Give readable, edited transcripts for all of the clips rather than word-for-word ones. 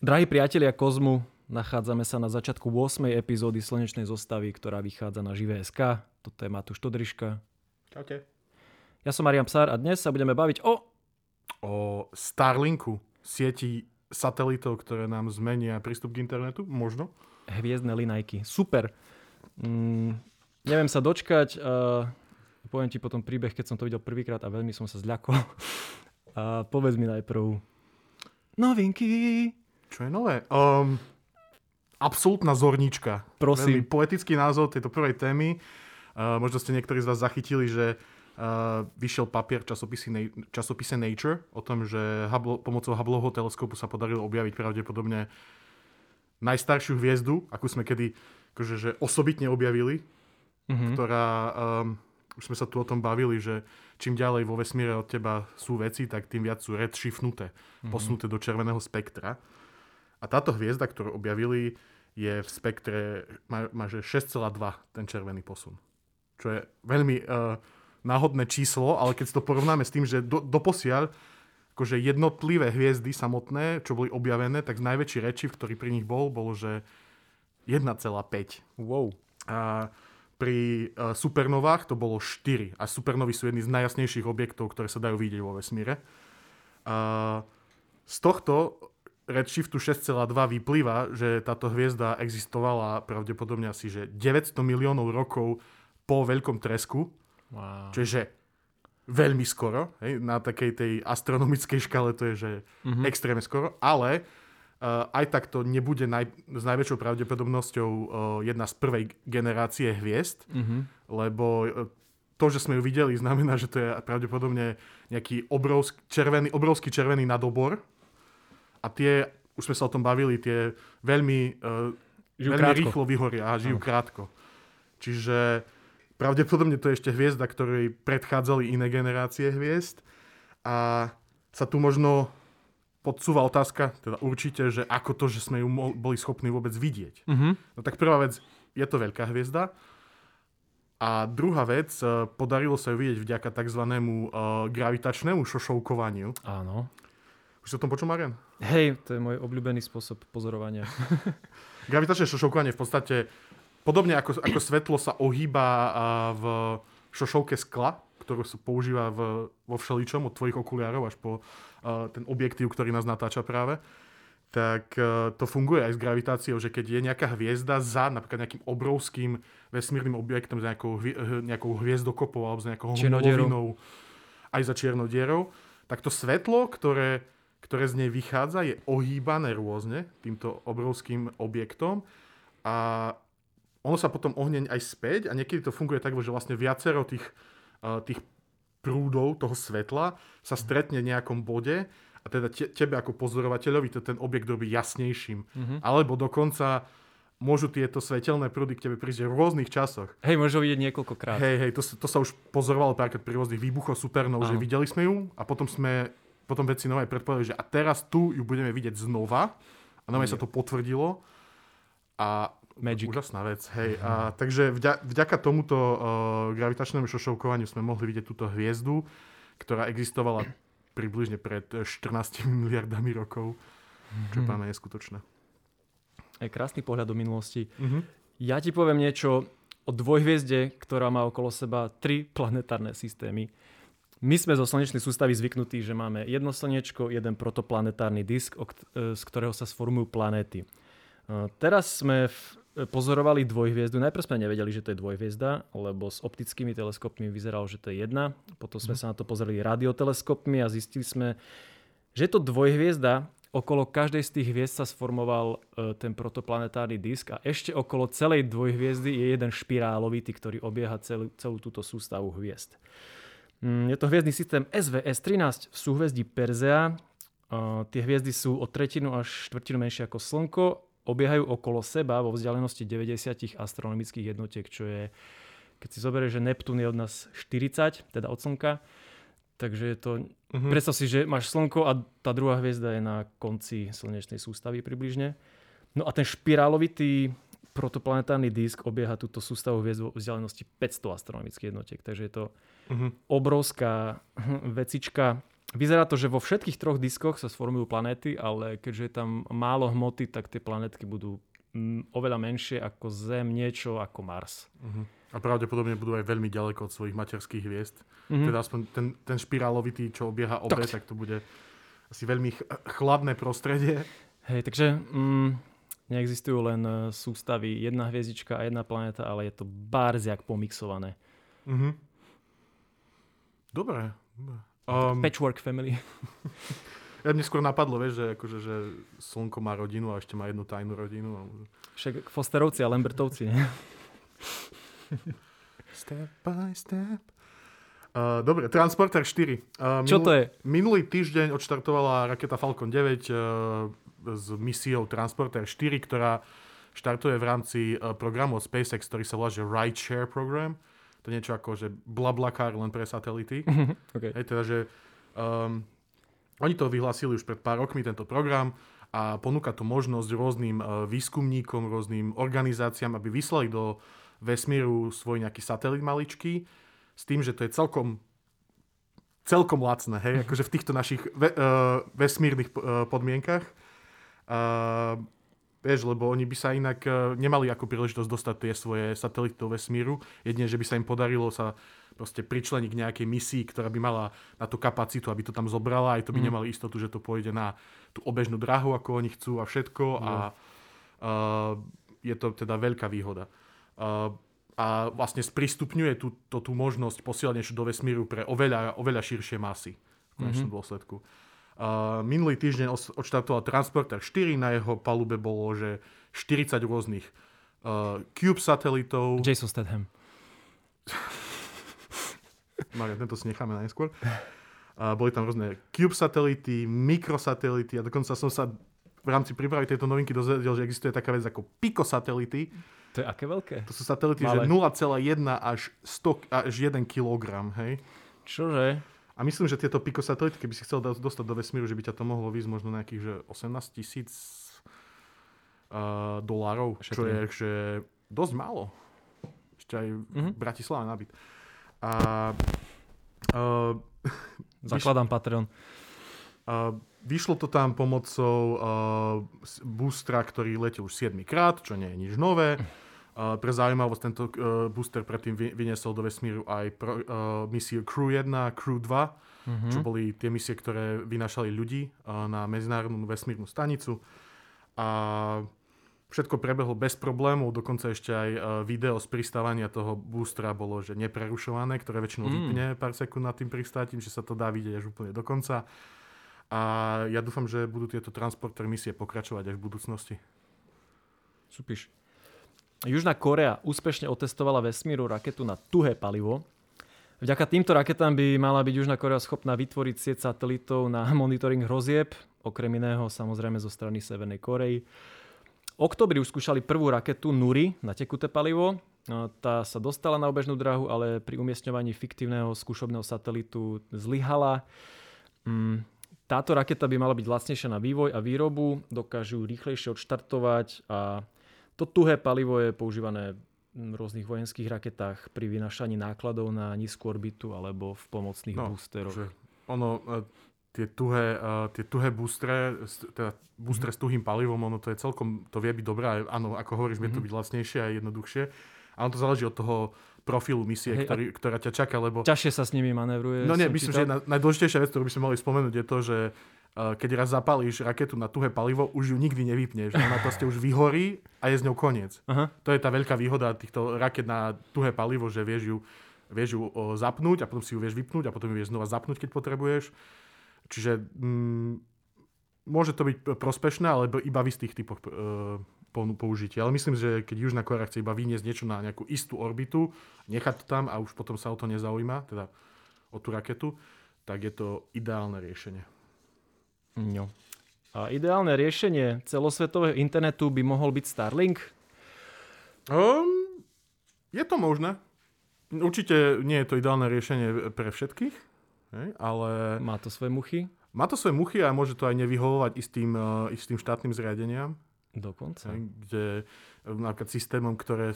Drahí priatelia Kozmu, nachádzame sa na začiatku 8. epizódy Slnečnej zostavy, ktorá vychádza na Živé.sk. Toto je Matúš Toderiška. Čaute. Ja som Marian Psár a dnes sa budeme baviť o Starlinku, sieti satelitov, ktoré nám zmenia prístup k internetu, možno. Hviezdne linajky. Super. Neviem sa dočkať. Poviem ti potom príbeh, keď som to videl prvýkrát a veľmi som sa zľakol. Povedz mi najprv novinky. Čo je nové? Absolútna zornička. Prosím. Veľmi poetický názov tejto prvej témy. Možno ste niektorí z vás zachytili, že vyšiel papier v časopise Nature o tom, že pomocou Hubbleho teleskopu sa podarilo objaviť pravdepodobne najstaršiu hviezdu, akú sme kedy osobitne objavili, ktorá... Už sme sa tu o tom bavili, že čím ďalej vo vesmíre od teba sú veci, tak tým viac sú redshiftnuté, posunuté do červeného spektra. A táto hviezda, ktorú objavili, je v spektre, má 6,2 ten červený posun. Čo je veľmi náhodné číslo, ale keď to porovnáme s tým, že doposiaľ jednotlivé hviezdy samotné, čo boli objavené, tak najväčší redshift, ktorý pri nich bolo, že 1,5. Wow. A pri supernovách to bolo 4. A supernovy sú jedny z najjasnejších objektov, ktoré sa dajú vidieť vo vesmíre. Z tohto redshiftu 6,2 vyplýva, že táto hviezda existovala pravdepodobne asi 900 miliónov rokov po veľkom tresku. Wow. Čiže veľmi skoro. Hej? Na takej tej astronomickej škále to je extrémne skoro. Ale aj tak to nebude s najväčšou pravdepodobnosťou jedna z prvej generácie hviezd, lebo to, že sme ju videli, znamená, že to je pravdepodobne nejaký obrovský červený nadobor. A tie, už sme sa o tom bavili, tie veľmi rýchlo vyhoria a žijú krátko. Čiže pravdepodobne to je ešte hviezda, ktorej predchádzali iné generácie hviezd. A sa tu možno podsúva otázka, teda určite, že ako to, že sme ju boli schopní vôbec vidieť. No tak prvá vec, je to veľká hviezda. A druhá vec, podarilo sa ju vidieť vďaka takzvanému gravitačnému šošovkovaniu. Áno. Už si o tom počul, Marian? Hej, to je môj obľúbený spôsob pozorovania. Gravitačné šošovkovanie v podstate, podobne ako svetlo sa ohýba v šošovke skla, ktorú sa používa vo všeličom, od tvojich okuliárov až po ten objektív, ktorý nás natáča práve, tak to funguje aj s gravitáciou, že keď je nejaká hviezda za napríklad nejakým obrovským vesmírnym objektom, za nejakou hviezdokopou alebo za nejakou hmlovinou, aj za čiernodierou, tak to svetlo, ktoré z nej vychádza, je ohýbané rôzne týmto obrovským objektom a ono sa potom ohne aj späť a niekedy to funguje tak, že vlastne viacero tých prúdov toho svetla sa stretne v nejakom bode a teda tebe ako pozorovateľovi to ten objekt robí jasnejším. Alebo dokonca môžu tieto svetelné prúdy k tebe prísť v rôznych časoch. Hej, môžu vidieť niekoľkokrát. Hej, to sa už pozorovalo párkrát pri rôznych výbuchoch supernov, že videli sme ju a potom vedci nové predpovedali, že a teraz tu ju budeme vidieť znova a nové sa to potvrdilo a Magic. Úžasná vec, hej. A takže vďaka tomuto gravitačnému šošovkovaniu sme mohli vidieť túto hviezdu, ktorá existovala približne pred 14 miliardami rokov, čo je pána neskutočné. Je krásny pohľad do minulosti. Ja ti poviem niečo o dvojhviezde, ktorá má okolo seba 3 planetárne systémy. My sme zo slnečnej sústavy zvyknutí, že máme jedno slnečko, jeden protoplanetárny disk, z ktorého sa sformujú planéty. Teraz sme pozorovali dvojhviezdu. Najprv sme nevedeli, že to je dvojhviezda, lebo s optickými teleskopmi vyzeralo, že to je jedna. Potom sme sa na to pozreli radioteleskopmi a zistili sme, že je to dvojhviezda. Okolo každej z tých hviezd sa sformoval ten protoplanetárny disk a ešte okolo celej dvojhviezdy je jeden špirálovitý, ktorý obieha celú túto sústavu hviezd. Je to hviezdny systém SVS-13 v súhvezdí Perzea. Tie hviezdy sú o 1/3 až 1/4 menšie ako Slnko. Obiehajú okolo seba vo vzdialenosti 90 astronomických jednotiek, čo je, keď si zoberieš, že Neptún je od nás 40, teda od Slnka, takže je to... Predstav si, že máš Slnko a tá druhá hviezda je na konci slnečnej sústavy približne. No a ten špirálovitý protoplanetárny disk obieha túto sústavu hviezd vo vzdialenosti 500 astronomických jednotiek, takže je to obrovská vecička. Vyzerá to, že vo všetkých troch diskoch sa sformujú planéty, ale keďže je tam málo hmoty, tak tie planetky budú oveľa menšie ako Zem, niečo ako Mars. Uh-huh. A pravdepodobne budú aj veľmi ďaleko od svojich materských hviezd. Uh-huh. Teda aspoň ten špirálovitý, čo obieha obe, tak to bude asi veľmi chladné prostredie. Hej, takže neexistujú len sústavy jedna hviezdička a jedna planéta, ale je to barziak pomixované. Uh-huh. Dobre, dobre. Patchwork family. Ja mne skôr napadlo, vieš, že Slnko má rodinu a ešte má jednu tajnú rodinu. Však Fosterovci a Lambertovci, ne? Step by step. Dobre, Transporter 4. Čo to je? Minulý týždeň odštartovala raketa Falcon 9 s misiou Transporter 4, ktorá štartuje v rámci programu od SpaceX, ktorý sa volá Ride Share Program. To je niečo ako, že blablakár len pre satelity. Okay. Hej, teda, že oni to vyhlásili už pred pár rokmi, tento program, a ponúka to možnosť rôznym výskumníkom, rôznym organizáciám, aby vyslali do vesmíru svoj nejaký satelit maličký, s tým, že to je celkom lacné, hej, akože v týchto našich vesmírnych podmienkach. Vieš, lebo oni by sa inak nemali ako príležitosť dostať tie svoje satelity do vesmíru. Jedine, že by sa im podarilo sa proste pričleniť k nejakej misii, ktorá by mala na tú kapacitu, aby to tam zobrala. Aj to by nemali istotu, že to pôjde na tú obežnú dráhu, ako oni chcú a všetko. A je to teda veľká výhoda. A vlastne sprístupňuje tú možnosť posielania do vesmíru pre oveľa, oveľa širšie masy v konečnom dôsledku. Minulý týždeň odštartoval Transporter 4, na jeho palube bolo, že 40 rôznych Cube satelitov. Jason Statham. Marian, tento si necháme na neskôr. Boli tam rôzne Cube satelity, mikrosatelity a dokonca som sa v rámci prípravy tejto novinky dozvedel, že existuje taká vec ako pikosatelity. To je aké veľké? To sú satelity, že 0,1 až 1 kilogram, hej? Čože? A myslím, že tieto pikosatelity, keby si chcel dostať do vesmíru, že by ťa to mohlo výsť možno nejakých že $18,000, čo je že dosť málo. Ešte aj v Bratislave nabit. Zakladám Patreon. Vyšlo to tam pomocou boostera, ktorý letel už 7-krát, čo nie je nič nové. Pre zaujímavosť, tento booster predtým vyniesol do vesmíru aj misiu Crew 1, Crew 2, čo boli tie misie, ktoré vynášali ľudí na medzinárodnú vesmírnu stanicu. A všetko prebehlo bez problémov, dokonca ešte aj video z pristávania toho boostera bolo že neprerušované, ktoré väčšinou vypne pár sekúnd nad tým pristátim, že sa to dá vidieť až úplne do konca. A ja dúfam, že budú tieto transporter misie pokračovať aj v budúcnosti. Súpiš. Južná Kórea úspešne otestovala vesmíru raketu na tuhé palivo. Vďaka týmto raketám by mala byť Južná Kórea schopná vytvoriť sieť satelitov na monitoring hrozieb, okrem iného samozrejme zo strany Severnej Kórey. V októbri už skúšali prvú raketu Nuri na tekuté palivo. Tá sa dostala na obežnú dráhu, ale pri umiestňovaní fiktívneho skúšobného satelitu zlyhala. Táto raketa by mala byť lacnejšia na vývoj a výrobu, dokážu rýchlejšie odštartovať a to tuhé palivo je používané v rôznych vojenských raketách pri vynášaní nákladov na nízku orbitu alebo v pomocných boosteroch. Ono, tie tuhé boostre, teda boostre s tuhým palivom, ono to je celkom, to vie byť dobré. Áno, ako hovoríš, vie to byť lacnejšie a jednoduchšie. A ono to záleží od toho profilu misie, ktorá ťa čaká, lebo... Ťažšie sa s nimi manévruje. No nie, myslím, že najdôležitejšia vec, ktorú by sme mali spomenúť, je to, že keď raz zapálíš raketu na tuhé palivo, už ju nikdy nevypneš. Ona proste už vyhorí a je z ňou koniec. Aha. To je tá veľká výhoda týchto raket na tuhé palivo, že vieš ju zapnúť a potom si ju vieš vypnúť a potom ju vieš znova zapnúť, keď potrebuješ. Čiže môže to byť prospešné, ale iba v istých typoch použitia. Ale myslím, že keď Južná Kórea chce iba vyniesť niečo na nejakú istú orbitu, nechať to tam a už potom sa o to nezaujíma, teda o tú raketu, tak je to ideálne riešenie. No. A ideálne riešenie celosvetového internetu by mohol byť Starlink? Je to možné. Určite nie je to ideálne riešenie pre všetkých, ale... Má to svoje muchy? Má to svoje muchy a môže to aj nevyhovovať istým štátnym zriadeniam. Dokonca. Kde napríklad systémom, ktoré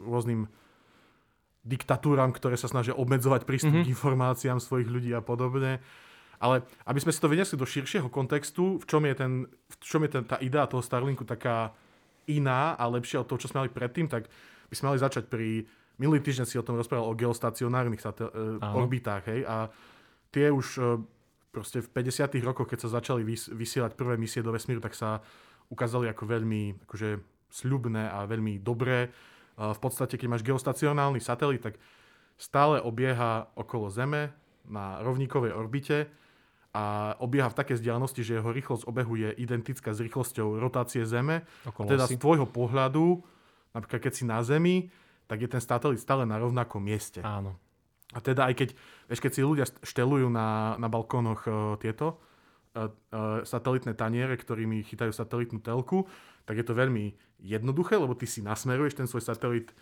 rôznym diktatúram, ktoré sa snažia obmedzovať prístup k informáciám svojich ľudí a podobne. Ale aby sme si to vyniesli do širšieho kontextu, v čom je tá idea toho Starlinku taká iná a lepšia od toho, čo sme mali predtým, tak by sme mali začať pri... Minulý týždeň si o tom rozprával o geostacionárnych orbitách. Hej? A tie už proste v 50. rokoch, keď sa začali vysielať prvé misie do vesmíru, tak sa ukázali ako veľmi akože sľubné a veľmi dobré. V podstate, keď máš geostacionálny satelit, tak stále obieha okolo Zeme na rovníkovej orbite a obieha v takej vzdialenosti, že jeho rýchlosť obehu je identická s rýchlosťou rotácie Zeme. Teda z tvojho pohľadu, napríklad keď si na Zemi, tak je ten satelit stále na rovnakom mieste. Áno. A teda aj keď si ľudia štelujú na balkónoch satelitné taniere, ktorými chytajú satelitnú telku, tak je to veľmi jednoduché, lebo ty si nasmeruješ ten svoj satelit,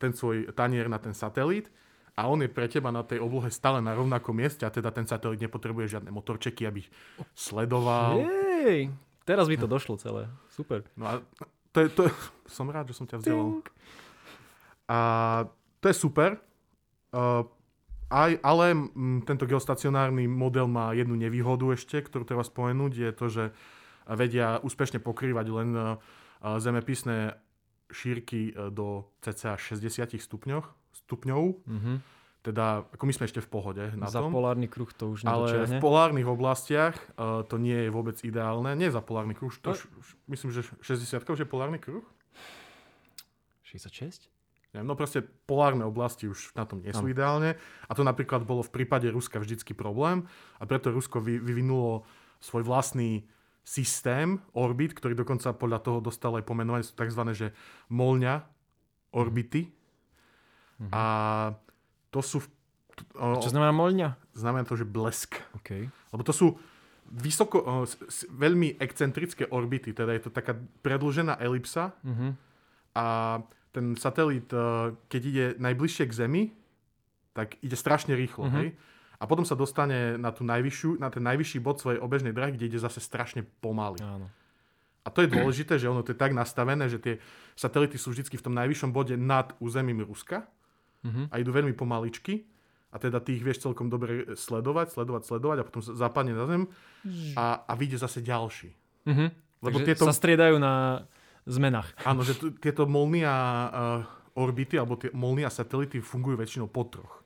ten svoj tanier na ten satelit a on je pre teba na tej oblohe stále na rovnakom mieste a teda ten satelit nepotrebuje žiadne motorčeky, aby ich sledoval. Jej, teraz mi to došlo celé. Super. No a to je, som rád, že som ťa vzdelal. A to je super, ale tento geostacionárny model má jednu nevýhodu ešte, ktorú treba spomenúť, je to, že vedia úspešne pokrývať len zemepisné šírky do cca 60 stupňov. Mm-hmm. Teda, ako my sme ešte v pohode na tom. Za polárny kruh to už nedočiahne. Ale v polárnych oblastiach to nie je vôbec ideálne. Nie za polárny kruh, myslím, že 60 už je polárny kruh. 66? No proste polárne oblasti už na tom nie sú ideálne a to napríklad bolo v prípade Ruska vždycky problém a preto Rusko vyvinulo svoj vlastný systém orbit, ktorý dokonca podľa toho dostal aj pomenovanie, sú takzvané, že Molňa orbity. Mm-hmm. A to sú... Čo znamená Molňa? Znamená to, že blesk. Okay. Lebo to sú veľmi excentrické orbity, teda je to taká predĺžená elipsa. Mm-hmm. A ten satelit, keď ide najbližšie k Zemi, tak ide strašne rýchlo. Mm-hmm. Hej? A potom sa dostane na ten najvyšší bod svojej obežnej dráhy, kde ide zase strašne pomaly. Áno. A to je dôležité, že ono to je tak nastavené, že tie satelity sú vždy v tom najvyššom bode nad územím Ruska a idú veľmi pomaličky. A teda ty ich vieš celkom dobre sledovať a potom zapadne na Zem a vyjde zase ďalší. Mm-hmm. Lebo takže tieto... sa striedajú na... zmenách. Áno, že tieto Molnia orbity, alebo tie Molnia satelity fungujú väčšinou po troch.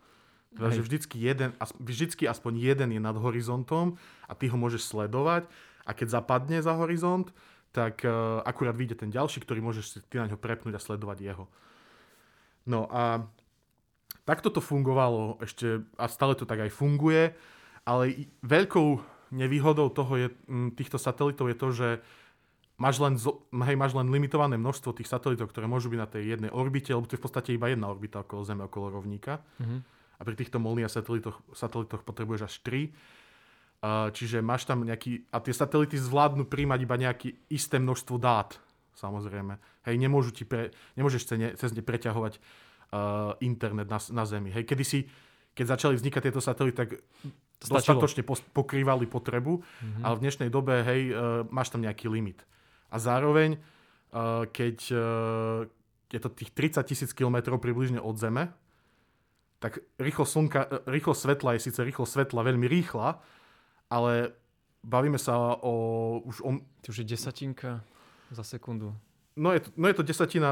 Teda, že vždycky aspoň jeden je nad horizontom a ty ho môžeš sledovať a keď zapadne za horizont, tak akurát vyjde ten ďalší, ktorý môžeš si ty na ňo prepnúť a sledovať jeho. No a takto to fungovalo ešte a stále to tak aj funguje, ale veľkou nevýhodou týchto satelitov je to, že máš len limitované množstvo tých satelitov, ktoré môžu byť na tej jednej orbite, lebo to je v podstate iba jedna orbita okolo Zeme, okolo rovníka. Mm-hmm. A pri týchto Molnia satelitoch potrebuješ až 3. Čiže máš tam nejaký... A tie satelity zvládnu príjmať iba nejaké isté množstvo dát, samozrejme. Hej, nemôžeš cez ne preťahovať internet na Zemi. Hej, keď začali vznikať tieto satelity, tak dostatočne pokrývali potrebu, ale v dnešnej dobe, hej, máš tam nejaký limit. A zároveň, keď je to tých 30 000 kilometrov približne od Zeme, tak rýchlosť svetla je síce veľmi rýchla, ale bavíme sa už je desatinka za sekundu. No je to desatina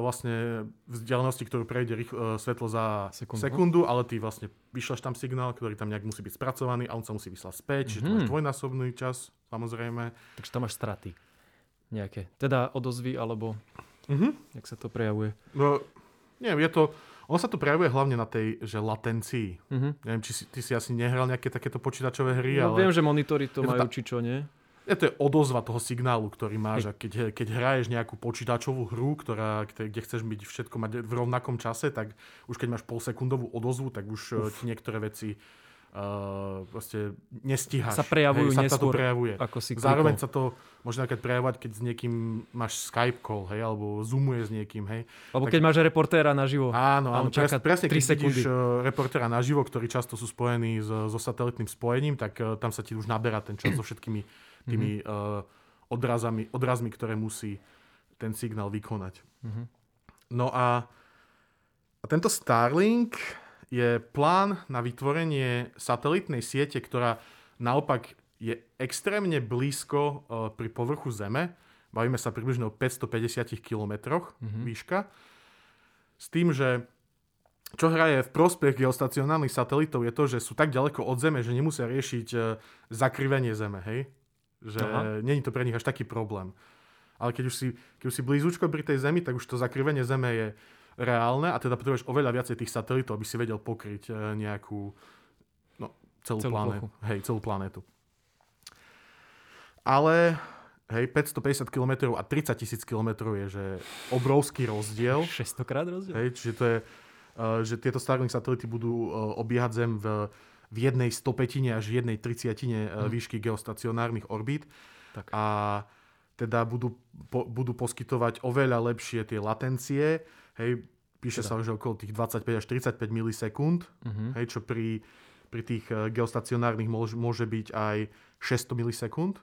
vlastne vzdialenosti, ktorú prejde svetlo za sekundu, ale ty vlastne vyšleš tam signál, ktorý tam nejak musí byť spracovaný a on sa musí vyslať späť, čiže to máš dvojnásobný čas, samozrejme. Takže tam máš straty. Nejaké. Teda odozvy, alebo jak sa to prejavuje? No, neviem, ono sa to prejavuje hlavne na tej, že latencii. Neviem, či ty si asi nehral nejaké takéto počítačové hry, ale... Viem, že monitory to majú, či čo, nie? To je odozva toho signálu, ktorý máš. A keď hraješ nejakú počítačovú hru, kde chceš byť všetko mať v rovnakom čase, tak už keď máš polsekundovú odozvu, tak už ti niektoré veci proste nestíhaš. Sa prejavujú neskôr, ako si klikol. Zároveň sa to môže napríklad prejavovať, keď s niekým máš Skype call, hej, alebo zoomuje s niekým. Hej. Alebo keď máš reportéra naživo. Áno, presne, keď vidíš reportéra naživo, ktorí často sú spojení so satelitným spojením, tak tam sa ti už naberá ten čas so všetkými tými odrazmi, ktoré musí ten signál vykonať. Mm-hmm. No a tento Starlink je plán na vytvorenie satelitnej siete, ktorá Naopak je extrémne blízko pri povrchu Zeme. Bavíme sa približne o 550 kilometroch výška. S tým, že čo hraje v prospech geostacionárnych satelitov je to, že sú tak ďaleko od Zeme, že nemusia riešiť zakrivenie Zeme, hej? Že nie je to pre nich až taký problém. Ale keď už si blízučko pri tej Zemi, tak už to zakrivenie Zeme je reálne a teda potrebuješ oveľa viacej tých satelitov, aby si vedel pokryť nejakú celú planetu. Ale 550 km a 30 000 km je že obrovský rozdiel. 600-krát rozdiel. Hej, čiže to je že tieto Starlink satelity budú obiehať Zem v jednej 100 až jednej 30 výšky geostacionárnych orbít. Tak. A teda budú poskytovať oveľa lepšie tie latencie. Hej, píše sa už okolo tých 25 až 35 milisekúnd, hej, čo pri tých geostacionárnych môže byť aj 600 milisekúnd.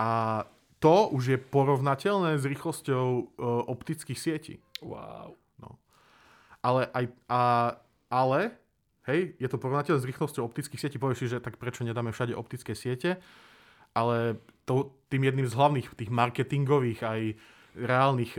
A to už je porovnateľné s rýchlosťou optických sietí. Wow. Ale je to porovnateľné s rýchlosťou optických sietí. Povieš si, že tak prečo nedáme všade optické siete? Ale tým jedným z hlavných tých marketingových aj reálnych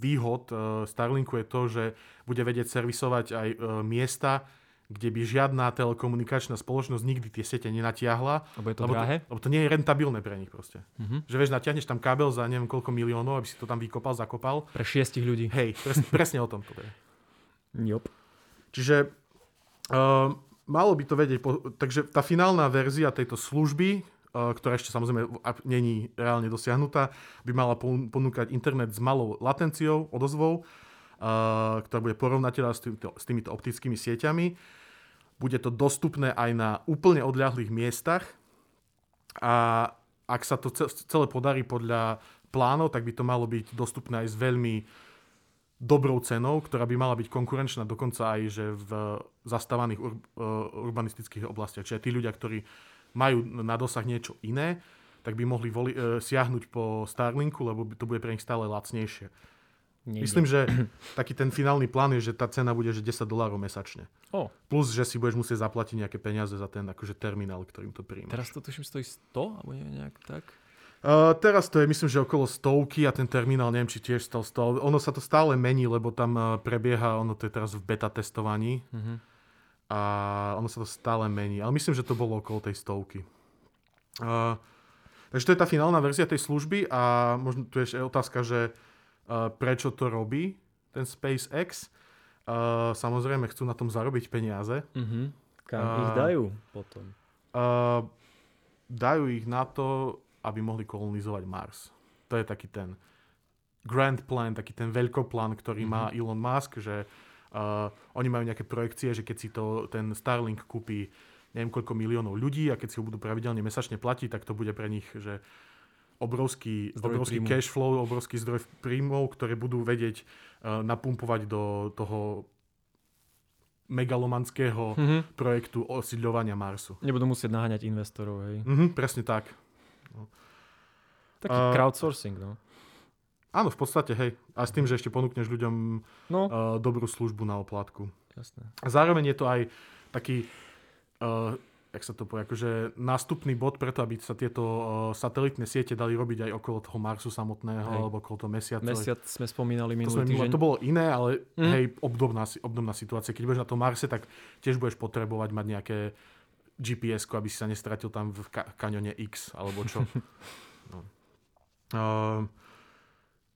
výhod Starlinku je to, že bude vedieť servisovať aj miesta, kde by žiadna telekomunikačná spoločnosť nikdy tie siete nenatiahla. Lebo to nie je rentabilné pre nich proste. Že vieš, natiahneš tam kábel za neviem koľko miliónov, aby si to tam vykopal, zakopal. Pre 6 ľudí. Hej, presne o tom to je. Yep. Čiže malo by to vedieť. Takže tá finálna verzia tejto služby, ktorá ešte samozrejme není reálne dosiahnutá, by mala ponúkať internet s malou latenciou, odozvou, ktorá bude porovnateľná s týmito optickými sieťami. Bude to dostupné aj na úplne odľahlých miestach a ak sa to celé podarí podľa plánov, tak by to malo byť dostupné aj s veľmi dobrou cenou, ktorá by mala byť konkurenčná dokonca aj že v zastávaných urbanistických oblastiach. Čiže tí ľudia, ktorí majú na dosah niečo iné, tak by mohli siahnuť po Starlinku, lebo to bude pre nich stále lacnejšie. Niekde. Myslím, že taký ten finálny plán je, že tá cena bude že $10 mesačne. Plus, že si budeš musieť zaplatiť nejaké peniaze za ten akože terminál, ktorým to príjmaš. Teraz to tuším stojí 100 alebo nejak tak? Teraz to je, myslím, že okolo 100 a ten terminál, neviem, či tiež stal 100. Ono sa to stále mení, lebo tam prebieha, ono to je teraz v beta testovaní a ono sa to stále mení. Ale myslím, že to bolo okolo tej 100. Takže to je tá finálna verzia tej služby a možno tu je otázka, že prečo to robí ten SpaceX. Samozrejme, chcú na tom zarobiť peniaze. Kam ich dajú potom? Dajú ich na to, aby mohli kolonizovať Mars. To je taký ten grand plan, taký ten veľkoplán, ktorý má Elon Musk, že oni majú nejaké projekcie, že keď si ten Starlink kúpi neviem koľko miliónov ľudí a keď si ho budú pravidelne mesačne platiť, tak to bude pre nich že obrovský cash flow, obrovský zdroj príjmov, ktoré budú vedieť napumpovať do toho megalomanského projektu osídľovania Marsu. Nebudú musieť naháňať investorov, hej? Presne tak. Taký crowdsourcing, no. Áno, v podstate, hej. A s tým, že ešte ponúkneš ľuďom dobrú službu na oplátku. Jasné. A zároveň je to aj taký, jak sa to povie, akože nástupný bod preto, aby sa tieto satelitné siete dali robiť aj okolo toho Marsu samotného, hej. Alebo okolo toho Mesiaca. Mesiac sme spomínali minulý týždeň. To bolo iné, ale hej, obdobná situácia. Keď budeš na tom Marse, tak tiež budeš potrebovať mať nejaké GPS-ko, aby si sa nestratil tam v kanione X, alebo čo.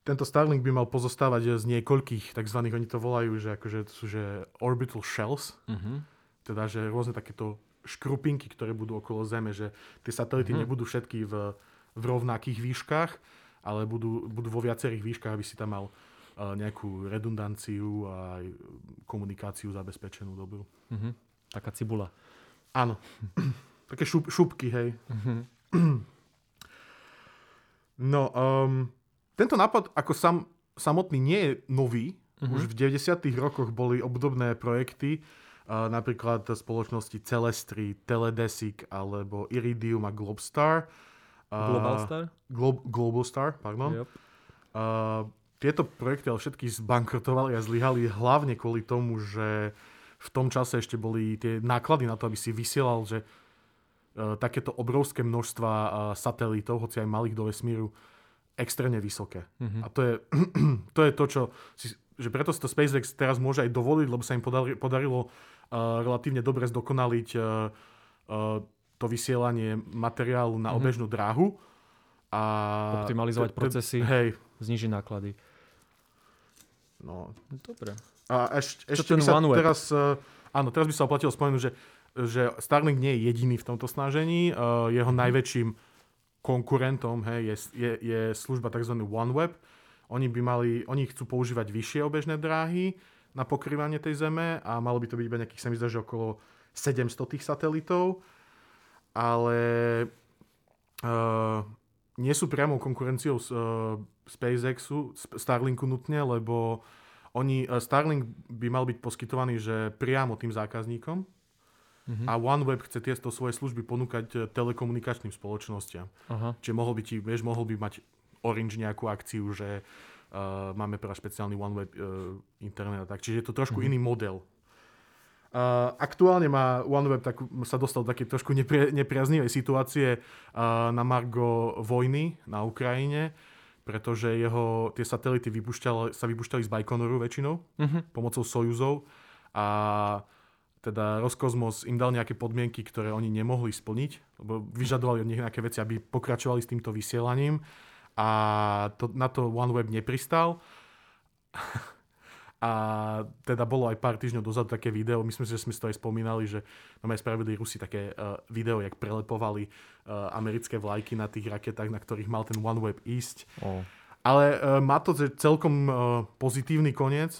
Tento Starlink by mal pozostávať z niekoľkých takzvaných, oni to volajú, že akože sú že orbital shells, teda že rôzne takéto škrupinky, ktoré budú okolo Zeme, že tie satelity nebudú všetky v rovnakých výškach, ale budú vo viacerých výškach, aby si tam mal nejakú redundanciu a komunikáciu zabezpečenú dobrú. Taká cibula. Áno. Také šupky, hej. Tento nápad ako samotný nie je nový. Už v 90. rokoch boli obdobné projekty, napríklad spoločnosti Celestri, Teledesic alebo Iridium a Globstar. Globalstar, pardon. Yep. Tieto projekty ale všetky zbankrotovali a zlyhali hlavne kvôli tomu, že v tom čase ešte boli tie náklady na to, aby si vysielal, že takéto obrovské množstva satelitov, hoci aj malých do vesmíru, extrémne vysoké. Mm-hmm. A to je to, čo že preto si to SpaceX teraz môže aj dovoliť, lebo sa im podarilo relatívne dobre zdokonaliť to vysielanie materiálu na obežnú dráhu. A optimalizovať procesy, znižiť náklady. No, dobre. A ešte by sa teraz... Áno, teraz by sa oplatilo spomenúť, že Starlink nie je jediný v tomto snažení. Jeho najväčším konkurentom je služba tzv. OneWeb. Oni chcú používať vyššie obežné dráhy na pokrývanie tej Zeme a malo by to byť iba nejakých, sa mi zdá, že okolo 700 tých satelitov. Ale nie sú priamou konkurenciou SpaceXu, Starlinku nutne, lebo Starlink by mal byť poskytovaný že priamo tým zákazníkom a OneWeb chce tieto svoje služby ponúkať telekomunikačným spoločnostiam. Aha. Čiže mohol by mať Orange nejakú akciu, že máme pre špeciálny OneWeb internet a tak. Čiže je to trošku iný model. Aktuálne má OneWeb sa dostal do také trošku nepriaznivej situácie na margo vojny na Ukrajine, pretože tie satelity sa vypúšťali z Bajkonoru väčšinou pomocou Sojuzov a teda Roskosmos im dal nejaké podmienky, ktoré oni nemohli splniť, lebo vyžadovali od nich nejaké veci, aby pokračovali s týmto vysielaním a na to OneWeb nepristal. A teda bolo aj pár týždňov dozadu také video, myslím si, že sme to aj spomínali, že tam aj spravili Rusi také video, jak prelepovali americké vlajky na tých raketách, na ktorých mal ten OneWeb ísť. Oh. Ale má to celkom pozitívny koniec.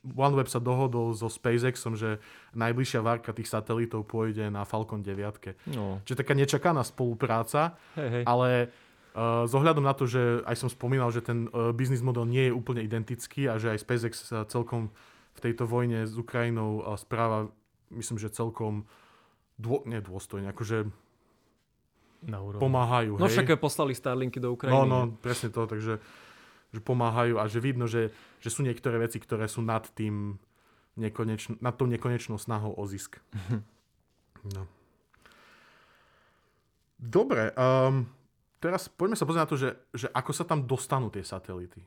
OneWeb sa dohodol so SpaceXom, že najbližšia várka tých satelitov pôjde na Falcon 9. Oh. Čiže taká nečakaná spolupráca, ale... s ohľadom na to, že aj som spomínal, že ten biznis model nie je úplne identický a že aj SpaceX celkom v tejto vojne s Ukrajinou správa, myslím, že celkom nedôstojne, akože pomáhajú. No však poslali Starlinky do Ukrajiny. No, presne to, takže že pomáhajú a že vidno, že sú niektoré veci, ktoré sú nad tou nekonečnou snahou o zisk. No. Dobre, teraz poďme sa pozrieť na to, že ako sa tam dostanú tie satelity.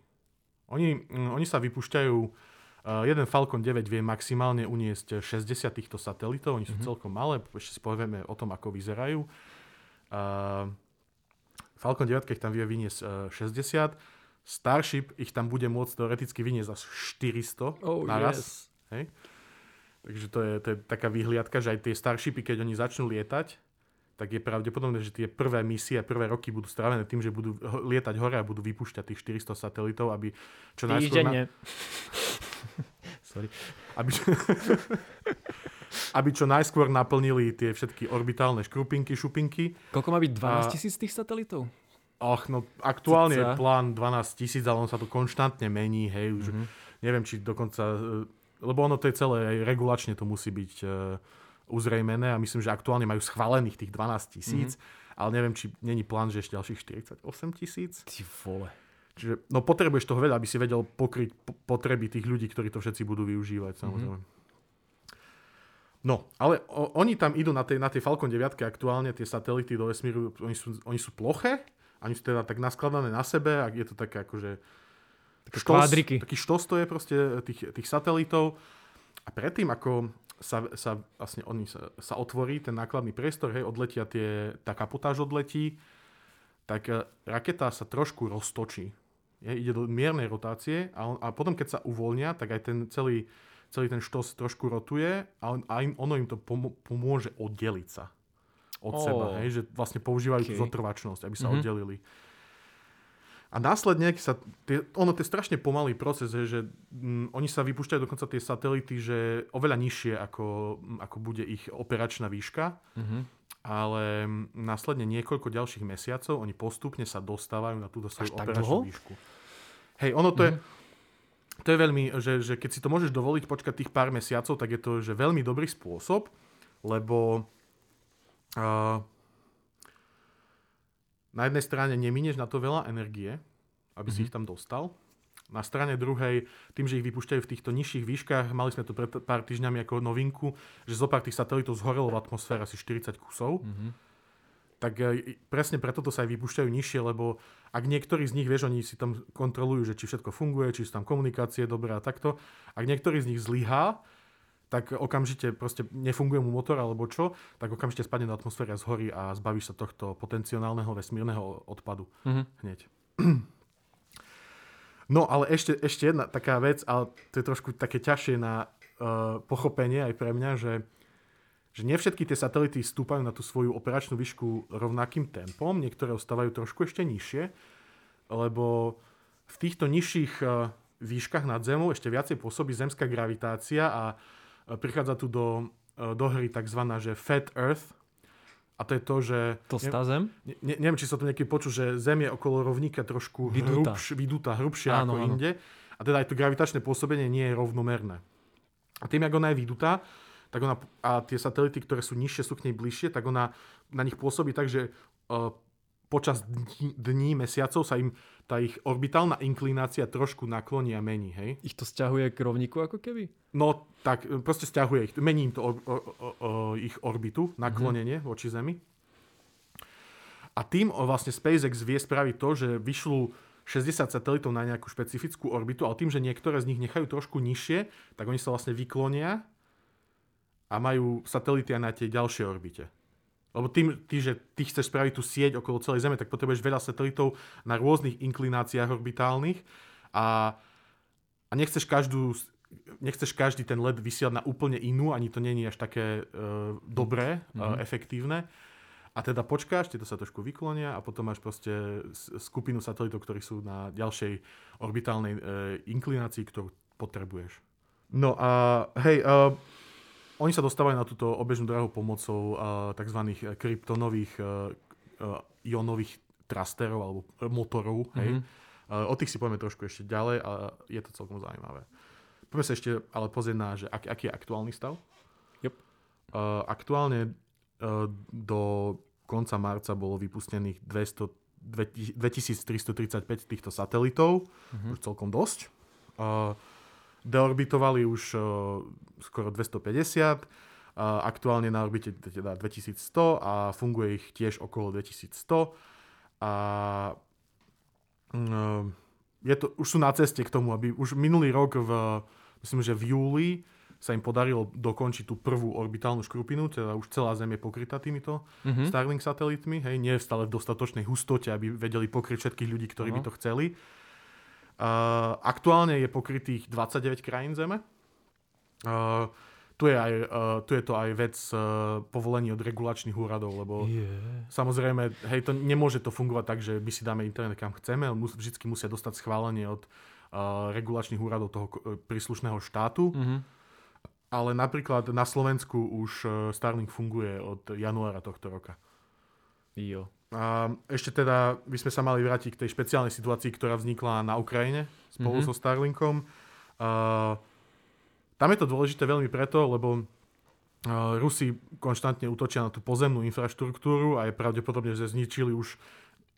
Oni sa vypúšťajú, jeden Falcon 9 vie maximálne uniesť 60 týchto satelitov, oni sú celkom malé, ešte si povieme o tom, ako vyzerajú. Falcon 9 ich tam vie vyniesť 60, Starship ich tam bude môcť teoreticky vyniesť až 400 naraz. Yes. Hej. Takže to je taká vyhliadka, že aj tie Starshipy, keď oni začnú lietať, tak je pravdepodobné, že tie prvé misie, prvé roky budú strávené tým, že budú lietať hore a budú vypúšťať tých 400 satelitov, aby čo najskôr... Sorry. Aby čo najskôr naplnili tie všetky orbitálne škrupinky, šupinky. Koľko má byť? 12 000 tých satelitov? Ach, no aktuálne je plán 12 000, ale on sa to konštantne mení. Hej, už neviem, či dokonca... Lebo ono to je celé, regulačne to musí byť... uzrejmené a myslím, že aktuálne majú schválených tých 12 000, ale neviem, či není plán, že ešte ďalších 48 000. Ty vole. Čiže, no potrebuješ toho veľa, aby si vedel pokryť potreby tých ľudí, ktorí to všetci budú využívať, samozrejme. No, ale oni tam idú na tej Falcon 9 aktuálne, tie satelity do vesmíru, oni sú ploché, oni sú teda tak naskladané na sebe a je to také akože... Taký štos to je proste tých satelitov a predtým, ako sa otvorí ten nákladný priestor, odletia tá kapotáž odletí, tak raketa sa trošku roztočí. Ide do miernej rotácie a potom, keď sa uvoľnia, tak aj ten celý ten štos trošku rotuje a ono im to pomôže oddeliť sa od seba. Že vlastne používajú tú zotrvačnosť, aby sa oddelili. A následne, ono to je strašne pomalý proces, oni sa vypúšťajú dokonca tie satelity, že oveľa nižšie, ako bude ich operačná výška. Ale následne niekoľko ďalších mesiacov oni postupne sa dostávajú na túto svoju operačnú výšku. Hej, ono to je veľmi, že keď si to môžeš dovoliť počkať tých pár mesiacov, tak je to že veľmi dobrý spôsob, lebo... na jednej strane nemineš na to veľa energie, aby si ich tam dostal. na strane druhej, tým, že ich vypúšťajú v týchto nižších výškach, mali sme to pred pár týždňami ako novinku, že zo pár tých satelitov zhorelo v atmosfére asi 40 kusov. Mm-hmm. Tak presne preto to sa aj vypúšťajú nižšie, lebo ak niektorí z nich, vieš, oni si tam kontrolujú, že či všetko funguje, či sú tam komunikácie dobré a takto. Ak niektorý z nich zlyhá, tak okamžite proste nefunguje mu motor alebo čo, tak okamžite spadne do atmosféry a zhorí a zbavíš sa tohto potenciálneho vesmírneho odpadu hneď. No ale ešte jedna taká vec, ale to je trošku také ťažšie na pochopenie aj pre mňa, že nie všetky tie satelity stúpajú na tú svoju operačnú výšku rovnakým tempom, niektoré ostávajú trošku ešte nižšie, lebo v týchto nižších výškach nad Zemou ešte viacej pôsobí zemská gravitácia a prichádza tu do hry takzvaná, že Fat Earth. A to je to, že... To stá Zem? Neviem, či sa to niekedy počul, že Zem je okolo rovníka trošku hrubšia ako inde. A teda aj to gravitačné pôsobenie nie je rovnomerné. A tým, ako ona je vydutá, tak ona, a tie satelity, ktoré sú nižšie, sú k nej bližšie, tak ona na nich pôsobí tak, že počas dní, mesiacov sa im tá ich orbitálna inklinácia trošku nakloní a mení, hej? Ich to sťahuje k rovníku ako keby? No tak, proste sťahuje ich. Mení im to ich orbitu, naklonenie voči Zemi. A tým vlastne SpaceX vie spraviť to, že vyšľú 60 satelitov na nejakú špecifickú orbitu, ale tým, že niektoré z nich nechajú trošku nižšie, tak oni sa vlastne vyklonia a majú satelity aj na tej ďalšej orbite. Lebo že ty chceš spraviť tú sieť okolo celej Zeme, tak potrebuješ veľa satelitov na rôznych inklináciách orbitálnych a nechceš každý ten let vysielať na úplne inú, ani to nie je až také dobré, efektívne. A teda počkáš, tieto sa trošku vyklonia a potom máš proste skupinu satelitov, ktorí sú na ďalšej orbitálnej inklinácii, ktorú potrebuješ. No a hej... Oni sa dostávajú na túto obežnú dráhu pomocou tzv. Kryptonových ionových trasterov alebo motorov. Hej. O tých si povieme trošku ešte ďalej a je to celkom zaujímavé. Poďme sa ešte ale pozrieť na, že aký je aktuálny stav. Yep. Aktuálne do konca marca bolo vypustených 2335 týchto satelitov. Už celkom dosť. Deorbitovali už skoro 250, aktuálne na orbite teda 2100 a funguje ich tiež okolo 2100. A už sú na ceste k tomu, aby už minulý rok, myslím, že v júli, sa im podarilo dokončiť tú prvú orbitálnu škrupinu, teda už celá Zem je pokrytá týmito Starlink satelitmi, hej, nie je stále v dostatočnej hustote, aby vedeli pokryť všetkých ľudí, ktorí by to chceli. Aktuálne je pokrytých 29 krajín Zeme. Tu je to aj vec povolení od regulačných úradov, lebo samozrejme, hej, to nemôže to fungovať tak, že my si dáme internet kam chceme, vždycky musia dostať schválenie od regulačných úradov toho príslušného štátu. Ale napríklad na Slovensku už Starlink funguje od januára tohto roka. Jo. A ešte teda by sme sa mali vrátiť k tej špeciálnej situácii, ktorá vznikla na Ukrajine spolu so Starlinkom. Tam je to dôležité veľmi preto, lebo Rusi konštantne útočia na tú pozemnú infraštruktúru a je pravdepodobne, že zničili už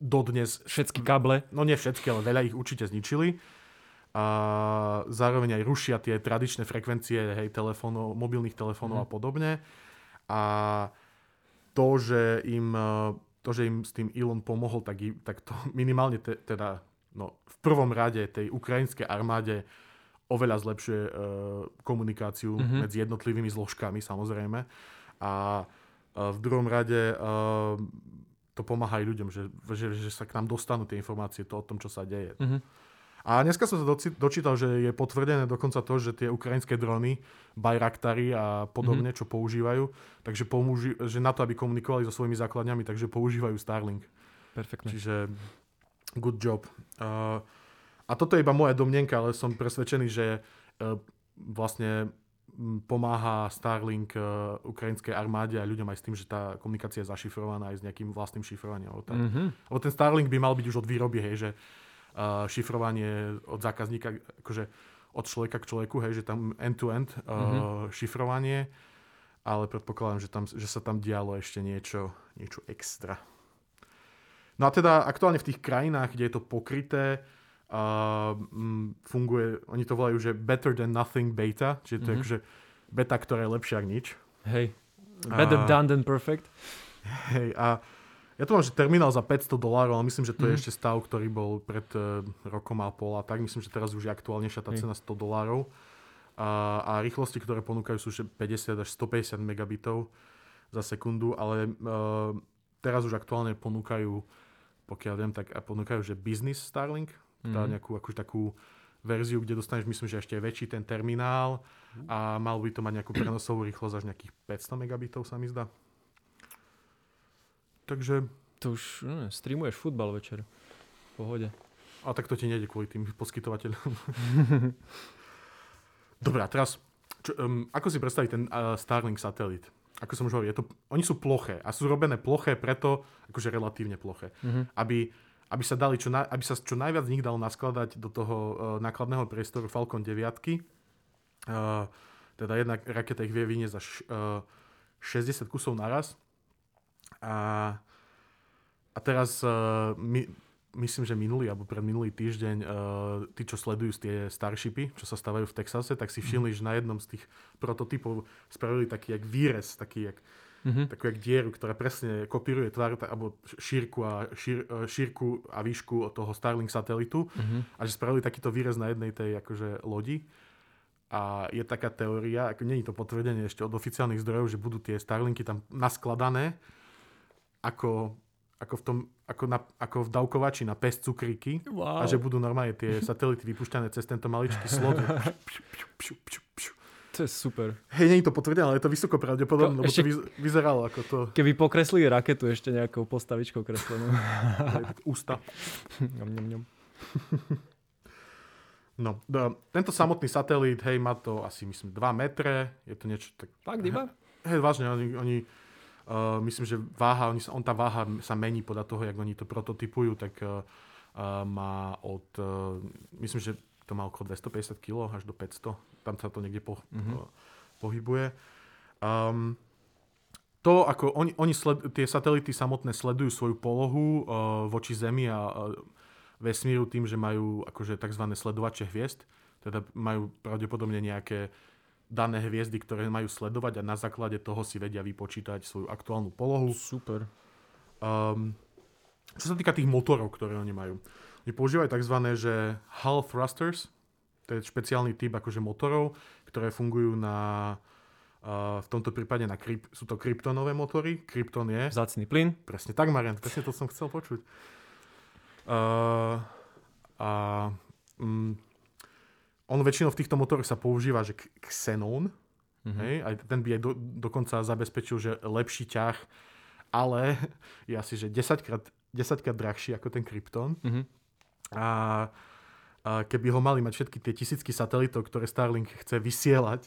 dodnes... Všetky káble? No nie všetky, ale veľa ich určite zničili. A zároveň aj rušia tie tradičné frekvencie, hej, telefónov, mobilných telefónov a podobne. A to, že im s tým Elon pomohol, tak to minimálne v prvom rade tej ukrajinskej armáde oveľa zlepšuje komunikáciu medzi jednotlivými zložkami, samozrejme. A v druhom rade to pomáha aj ľuďom, že sa k nám dostanú tie informácie o tom, čo sa deje. A dneska som sa dočítal, že je potvrdené dokonca to, že tie ukrajinské drony, Bayraktary a podobne, čo používajú, takže že na to, aby komunikovali so svojimi základňami, takže používajú Starlink. Perfektne. Čiže good job. A toto je iba moja domnenka, ale som presvedčený, že vlastne pomáha Starlink ukrajinskej armáde a ľuďom aj s tým, že tá komunikácia je zašifrovaná aj s nejakým vlastným šifrovaním. Lebo ten Starlink by mal byť už od výroby, hej, že šifrovanie od zákazníka, akože od človeka k človeku, hej, že tam end-to-end šifrovanie, ale predpokladám, že sa tam dialo ešte niečo extra. No a teda aktuálne v tých krajinách, kde je to pokryté, funguje, oni to volajú, že better than nothing beta, čiže to je akože beta, ktorá je lepšia ako nič. Hej, better done than perfect. Hej, a ja to mám, že terminál za $500, ale myslím, že to je ešte stav, ktorý bol pred rokom a pol a tak. Myslím, že teraz už je aktuálnejšia tá cena $100. A rýchlosti, ktoré ponúkajú, sú 50 až 150 megabitov za sekundu, ale teraz už aktuálne ponúkajú, pokiaľ viem, tak ponúkajú, že business Starlink, dá nejakú akože takú verziu, kde dostaneš, myslím, že ešte väčší ten terminál a mal by to mať nejakú prenosovú rýchlosť až nejakých 500 megabitov, sa mi zdá. Takže... To už streamuješ futbal večer. V pohode. A tak to ti nejde kvôli tým poskytovateľom. Dobre, a teraz, ako si predstaviť ten Starlink satelit? Ako som už hovoril, oni sú ploché a sú robené ploché preto, akože relatívne ploché, aby sa čo najviac z nich dalo naskladať do toho nákladného priestoru Falcon 9. Teda jedna raketa ich vie vyniesť až 60 kusov naraz. A teraz myslím, že minulý alebo predminulý týždeň tí, čo sledujú tie Starshipy, čo sa stavajú v Texase, tak si všimli, že na jednom z tých prototypov spravili taký jak výrez, takú jak dieru, ktorá presne kopíruje tvár alebo šírku a výšku od toho Starlink satelitu. A že spravili takýto výrez na jednej tej akože lodi. A je taká teória, ako nie je to potvrdenie ešte od oficiálnych zdrojov, že budú tie Starlinky tam naskladané ako v dávkovači na pes cukríky. Wow. A že budú normálne tie satelity vypúšťané cez tento maličký slot. To je super. Hej, nie je to potvrdené, ale je to vysoko pravdepodobné, lebo to vyzeralo ako to... Keby pokreslili raketu ešte nejakou postavičkou kreslenú. Ústa. No, tento samotný satelit, hej, má to asi, myslím, 2 metre. Je to niečo tak... Fakt iba? Hej, vážne, oni myslím, že tá váha sa mení podľa toho, jak oni to prototypujú, tak má myslím, že to má okolo 250 kg až do 500. Tam sa to niekde pohybuje. To, ako tie satelity samotné sledujú svoju polohu voči Zemi a vesmíru tým, že majú akože tzv. Sledovače hviezd. Teda majú pravdepodobne nejaké dané hviezdy, ktoré majú sledovať a na základe toho si vedia vypočítať svoju aktuálnu polohu. Super. Čo sa týka tých motorov, ktoré oni majú. Oni používajú tzv. Hall thrusters. To je špeciálny typ akože motorov, ktoré fungujú v tomto prípade sú to kryptonové motory. Krypton je... Vzácny plyn. Presne tak, Marian. Presne to som chcel počuť. On väčšinou v týchto motoroch sa používa, že Xenon, hej? Aj ten by aj dokonca zabezpečil, že lepší ťah, ale je asi, že 10-krát drahší ako ten Krypton. A keby ho mali mať všetky tie tisícky satelitov, ktoré Starlink chce vysielať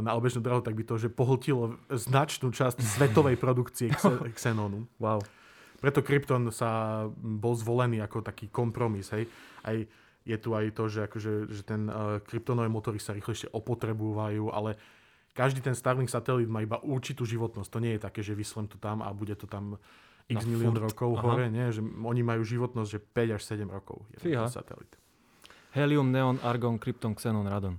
na obežnú dráhu, tak by to, že pohltilo značnú časť svetovej produkcie Xenonu. Wow. Preto Krypton bol zvolený ako taký kompromis, hej? Aj je tu aj to, že ten kryptonové motory sa rýchlejšie opotrebujú, ale každý ten Starlink satelit má iba určitú životnosť. To nie je také, že vyslem to tam a bude to tam x milión rokov hore. Nie? Že oni majú životnosť, že 5 až 7 rokov je ten satelit. Helium, neon, argon, krypton, xenon, radon.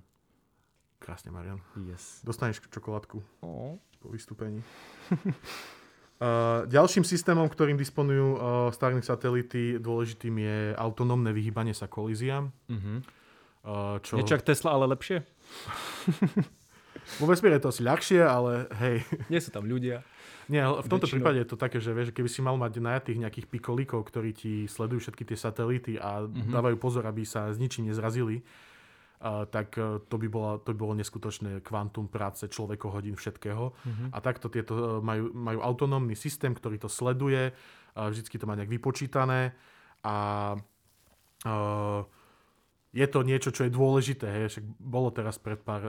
Krásne, Marian. Yes. Dostaneš čokoládku po vystúpení. Ďalším systémom, ktorým disponujú Starlink satelity, dôležitým je autonómne vyhýbanie sa kolíziám. Niečo ako Tesla, ale lepšie? Vo vesmíre je to asi ľahšie, ale hej. Nie sú tam ľudia. Nie, v tomto prípade je to také, že vieš, keby si mal mať najatých nejakých pikolíkov, ktorí ti sledujú všetky tie satelity a dávajú pozor, aby sa s ničím nezrazili, tak to by bolo neskutočné kvantum práce človekohodín všetkého. A takto tieto majú autonómny systém, ktorý to sleduje, vždycky to má nejak vypočítané a je to niečo, čo je dôležité. Hej. Však bolo teraz pred pár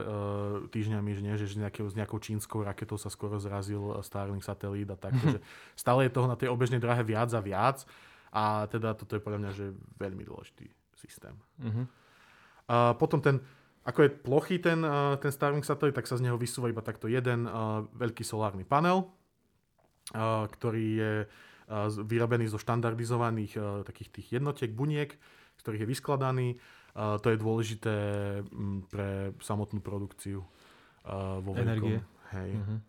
týždňami, že, nie, že s nejakou čínskou raketou sa skoro zrazil Starlink satelít a tak. Takže stále je toho na tej obežnej dráhe viac a viac a teda toto je podľa mňa že veľmi dôležitý systém. Potom ako je plochý ten Starlink satelit, tak sa z neho vysúva iba takto jeden veľký solárny panel, ktorý je vyrobený zo štandardizovaných takých tých jednotiek, buniek, z ktorých je vyskladaný. To je dôležité pre samotnú produkciu vo veľkom. Energie. Hej. Uh-huh.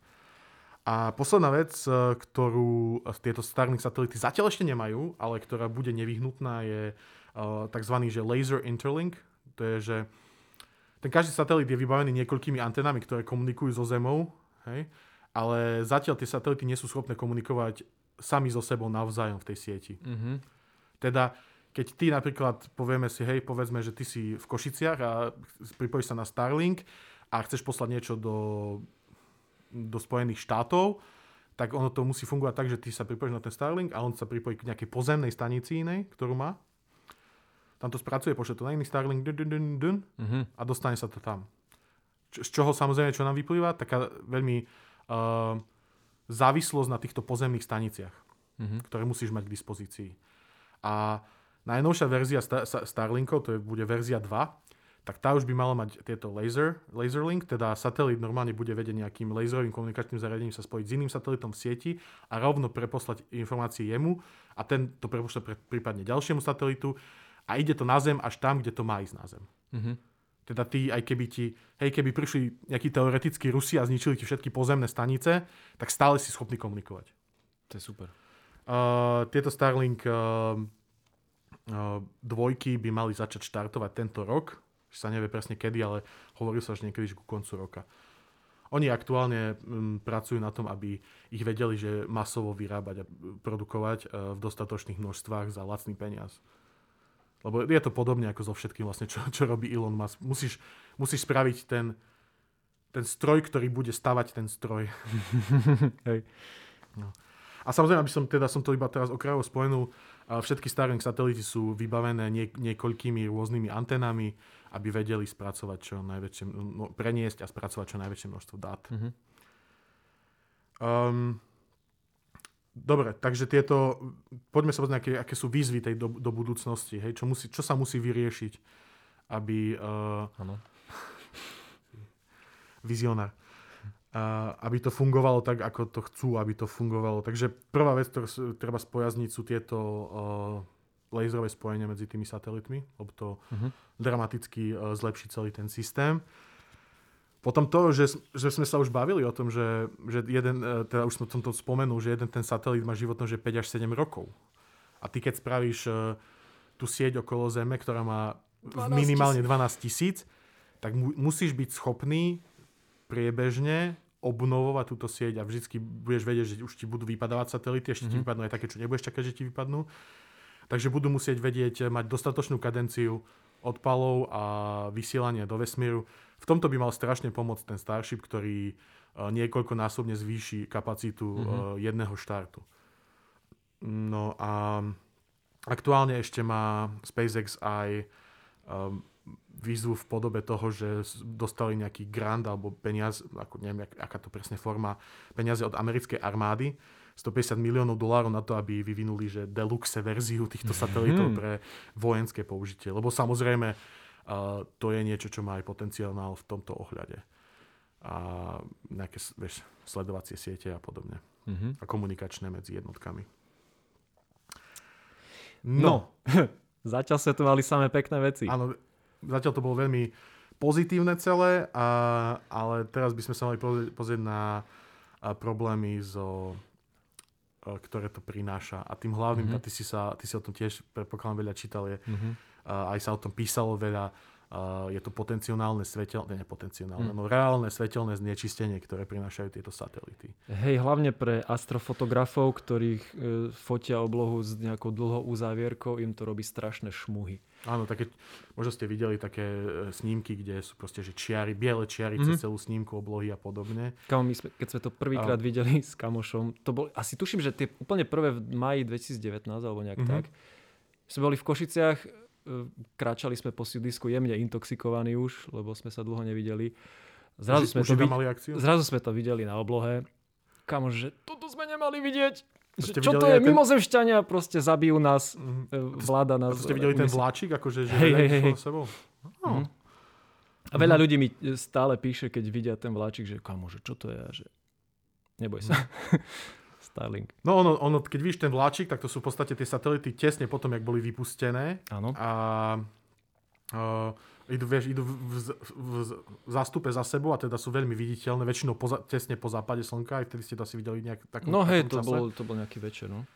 A posledná vec, ktorú tieto Starlink satelity zatiaľ ešte nemajú, ale ktorá bude nevyhnutná, je takzvaný že Laser Interlink. To je, že ten každý satelit je vybavený niekoľkými antenami, ktoré komunikujú so Zemou, hej? Ale zatiaľ tie satelity nie sú schopné komunikovať sami so sebou navzájom v tej sieti. Mm-hmm. Teda, keď ty napríklad povieme si, hej, povedzme, že ty si v Košiciach a pripojíš sa na Starlink a chceš poslať niečo do Spojených štátov, tak ono to musí fungovať tak, že ty sa pripojíš na ten Starlink a on sa pripojí k nejakej pozemnej stanici inej, ktorú má. Tam to spracuje, pošle to na iný Starlink a dostane sa to tam. Z čoho samozrejme, čo nám vyplýva, taká veľmi závislosť na týchto pozemných staniciach, ktoré musíš mať k dispozícii. A najnovšia verzia Starlinkov, to bude verzia 2, tak tá už by mala mať tieto laserlink, teda satelit normálne bude vedieť nejakým laserovým komunikačným zariadením sa spojiť s iným satelitom v sieti a rovno preposlať informácie jemu a ten to prepošle prípadne ďalšiemu satelitu a ide to na Zem až tam, kde to má ísť na Zem. Mm-hmm. Teda ty, aj keby ti, hej, keby prišli nejakí teoretickí Rusi a zničili ti všetky pozemné stanice, tak stále si schopný komunikovať. To je super. Tieto Starlink dvojky by mali začať štartovať tento rok, sa nevie presne kedy, ale hovorí sa až niekedy ku koncu roka. Oni aktuálne pracujú na tom, aby ich vedeli, že masovo vyrábať a produkovať v dostatočných množstvách za lacný peniaz. Lebo je to podobne ako so všetkým, vlastne, čo robí Elon Musk. Musíš spraviť ten stroj, ktorý bude stavať ten stroj. Hej. No. A samozrejme, aby som to iba teraz okrajovo spomenul, všetky Starlink satelity sú vybavené niekoľkými rôznymi antenami, aby vedeli spracovať preniesť a spracovať čo najväčšie množstvo dát. Mm-hmm. Dobre, takže poďme sa pozrieť, aké sú výzvy tej do budúcnosti. Hej? Čo sa musí vyriešiť, aby... vizionár. Aby to fungovalo tak, ako to chcú, aby to fungovalo. Takže prvá vec, ktorú treba spojazniť, sú tieto laserové spojenia medzi tými satelitmi, lebo to dramaticky zlepší celý ten systém. Potom to, že sme sa už bavili o tom, že teda už som to spomenul, že jeden ten satelit má životnosť 5 až 7 rokov. A ty keď spravíš tú sieť okolo Zeme, ktorá má minimálne 12 000, tak musíš byť schopný priebežne obnovovať túto sieť a vždycky budeš vedieť, že už ti budú vypadávať satelity, ešte ti vypadnú aj také, čo nebudeš čakať, že ti vypadnú. Takže budú musieť vedieť mať dostatočnú kadenciu odpalov a vysielania do vesmíru. V tomto by mal strašne pomôcť ten Starship, ktorý niekoľkonásobne zvýši kapacitu jedného štartu. No a aktuálne ešte má SpaceX aj výzvu v podobe toho, že dostali nejaký grant alebo peniaz, ako neviem, aká to presne forma, peniaze od americkej armády, $150 miliónov na to, aby vyvinuli že deluxe verziu týchto satelitov pre vojenské použitie. Lebo samozrejme, to je niečo, čo má aj potenciál v tomto ohľade. A nejaké sledovacie siete a podobne. A komunikačné medzi jednotkami. No. Zatiaľ sa tu mali samé pekné veci. Áno, zatiaľ to bolo veľmi pozitívne celé, ale teraz by sme sa mali pozrieť na problémy, ktoré to prináša. A tým hlavným, a ty si o tom tiež, predpokladám, veľa čítal, je, aj sa o tom písalo veľa, je to reálne svetelné znečistenie, ktoré prinášajú tieto satelity. Hej, hlavne pre astrofotografov, ktorých fotia oblohu s nejakou dlhou uzávierkou, im to robí strašné šmuhy. Áno, také, možno ste videli také snímky, kde sú proste že biele čiary cez celú snímku oblohy a podobne. Keď sme to prvýkrát videli s kamošom, to bol, asi tuším, že tie úplne prvé v máji 2019 alebo nejak tak, sme boli v Košiciach, kráčali sme po sídlisku, jemne intoxikovaní už, lebo sme sa dlho nevideli. Zrazu sme to videli na oblohe. Kamoš, že toto sme nemali vidieť. Čo to je? Mimozemšťania proste zabijú nás, vláda nás. A to ste videli ten vláčik, akože hej. Sebou? No. A veľa ľudí mi stále píše, keď vidia ten vláčik, že kamože, čo to je? Neboj sa. Starlink. No ono, keď vidíš ten vláčik, tak to sú v podstate tie satelity tesne potom, jak boli vypustené. Áno. Idú v zástupe za sebou a teda sú veľmi viditeľné, väčšinou tesne po západe slnka, aj vtedy ste to asi videli nejak takom. No hej, to bol nejaký večer, no.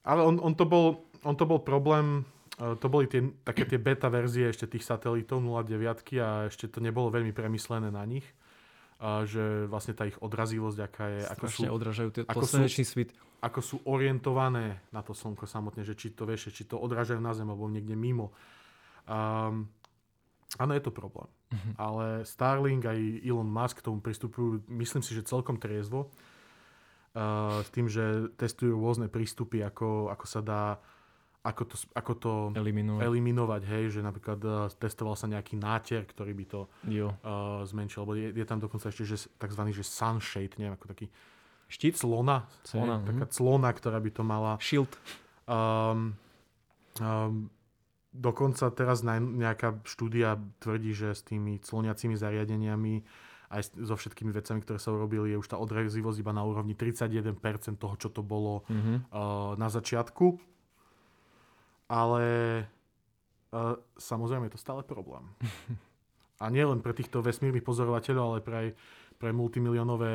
Ale on to bol problém, to boli také tie beta verzie ešte tých satelitov 09 a ešte to nebolo veľmi premyslené na nich, že vlastne tá ich odrazivosť, aká je, strašne odražajú slnečný svit. Ako sú orientované na to slnko samotné, že či to odrážajú na zem alebo niekde mimo. Áno, je to problém. Uh-huh. Ale Starlink aj Elon Musk k tomu pristupujú, myslím si, že celkom triezvo. S tým, že testujú rôzne prístupy, ako sa dá, ako to eliminovať. Hej, že napríklad testoval sa nejaký náter, ktorý by to zmenšil. Lebo je tam dokonca ešte takzvaný sunshade, neviem, ako taký štít? Clona. Hej, taká clona, ktorá by to mala. Shield. Dokonca teraz nejaká štúdia tvrdí, že s tými cloniacimi zariadeniami aj so všetkými vecami, ktoré sa urobili, je už tá odrazivosť iba na úrovni 31% toho, čo to bolo na začiatku. Ale samozrejme je to stále problém. A nie len pre týchto vesmírnych pozorovateľov, ale pre multimilionové